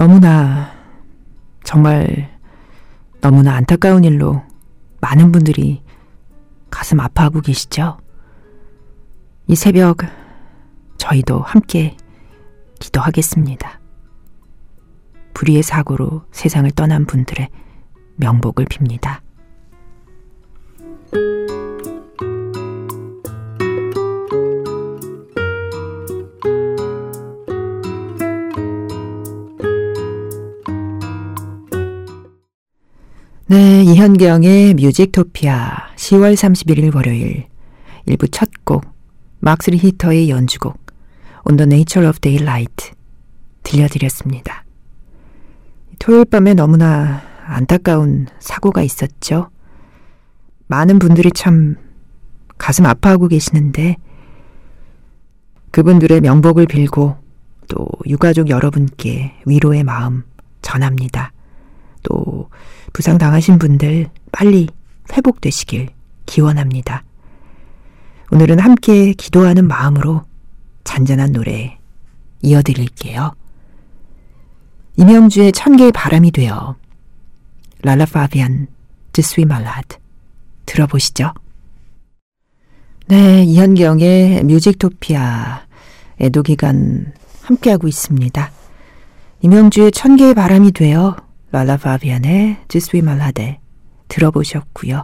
너무나 정말 너무나 안타까운 일로 많은 분들이 가슴 아파하고 계시죠? 이 새벽 저희도 함께 기도하겠습니다. 불의의 사고로 세상을 떠난 분들의 명복을 빕니다. 네, 이현경의 뮤직토피아 10월 31일 월요일 1부 첫 곡 막스 히터의 연주곡 On the Nature of Daylight 들려드렸습니다. 토요일 밤에 너무나 안타까운 사고가 있었죠. 많은 분들이 참 가슴 아파하고 계시는데 그분들의 명복을 빌고 또 유가족 여러분께 위로의 마음 전합니다. 또 부상당하신 분들 빨리 회복되시길 기원합니다. 오늘은 함께 기도하는 마음으로 잔잔한 노래 이어드릴게요. 임영주의 천개의 바람이 되어 랄라파비안 The Sweet Melody 들어보시죠. 네, 이현경의 뮤직토피아 애도기간 함께하고 있습니다. 임영주의 천개의 바람이 되어 랄라파비안의 The Sweet Melody 들어보셨고요.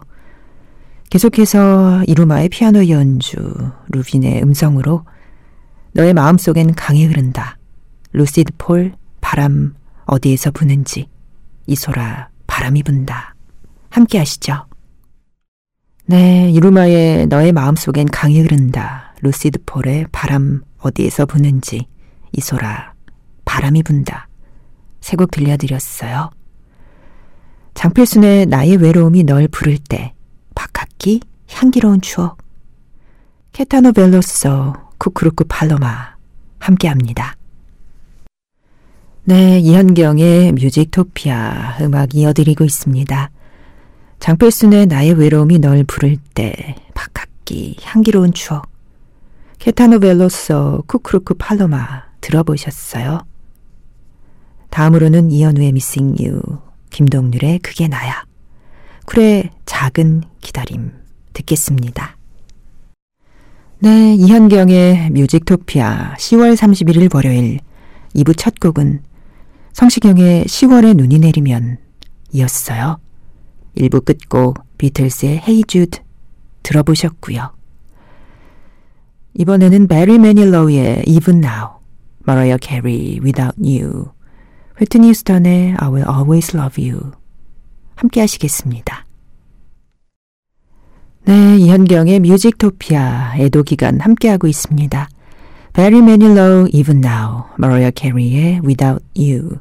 계속해서 이루마의 피아노 연주, 루빈의 음성으로 너의 마음속엔 강이 흐른다. 루시드폴 바람 어디에서 부는지, 이소라 바람이 분다. 함께 하시죠. 네, 이루마의 너의 마음속엔 강이 흐른다. 루시드폴의 바람 어디에서 부는지, 이소라 바람이 분다. 세 곡 들려드렸어요. 장필순의 나의 외로움이 널 부를 때, 박학기 향기로운 추억, 케타노 벨로소 쿠쿠루쿠 팔로마 함께합니다. 네, 이현경의 뮤직토피아 음악 이어드리고 있습니다. 장필순의 나의 외로움이 널 부를 때, 박학기 향기로운 추억, 케타노 벨로소 쿠쿠루쿠 팔로마 들어보셨어요. 다음으로는 이현우의 Missing You, 김동률의 그게 나야, 쿨의 작은 기다림 듣겠습니다. 네, 이현경의 뮤직토피아 10월 31일 월요일 2부 첫 곡은 성시경의 10월의 눈이 내리면 이었어요. 1부 끝곡 비틀스의 Hey Jude 들어보셨고요. 이번에는 Barry Manilow의 Even Now, Mariah Carey Without You, 휘트니 휴스턴의 I will always love you 함께 하시겠습니다. 네, 이현경의 뮤직토피아 애도기간 함께하고 있습니다. Barry Manilow, Even Now, Mariah Carey의 Without You,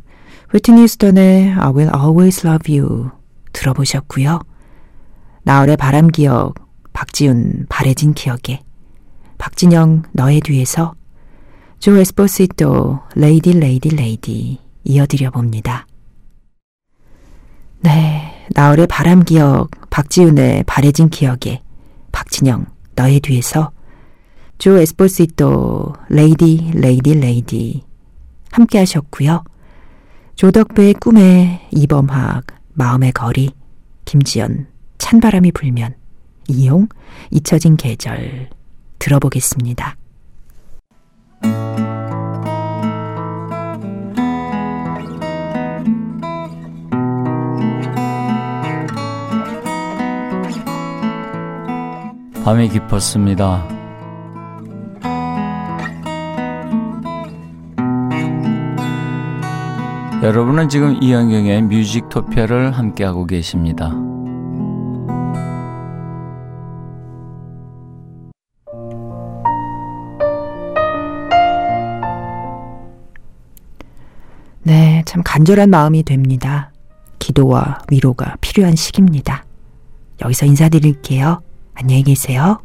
휘트니 휴스턴의 I will always love you 들어보셨고요. 나월의 바람기억, 박지훈 바래진 기억에, 박진영 너의 뒤에서, 조 에스포시토 Lady Lady Lady 이어드려 봅니다. 네, 나월의 바람기억, 박지훈의 바래진 기억에, 박진영 너의 뒤에서, 조 에스포시토 레이디 레이디 레이디 함께 하셨고요. 조덕배의 꿈에, 이범학 마음의 거리, 김지연 찬바람이 불면, 이용 잊혀진 계절 들어보겠습니다. 밤이 깊었습니다. 여러분은 지금 이현경의 뮤직토피아를 함께하고 계십니다. 네, 참 간절한 마음이 됩니다. 기도와 위로가 필요한 시기입니다. 여기서 인사드릴게요. 안녕히 계세요.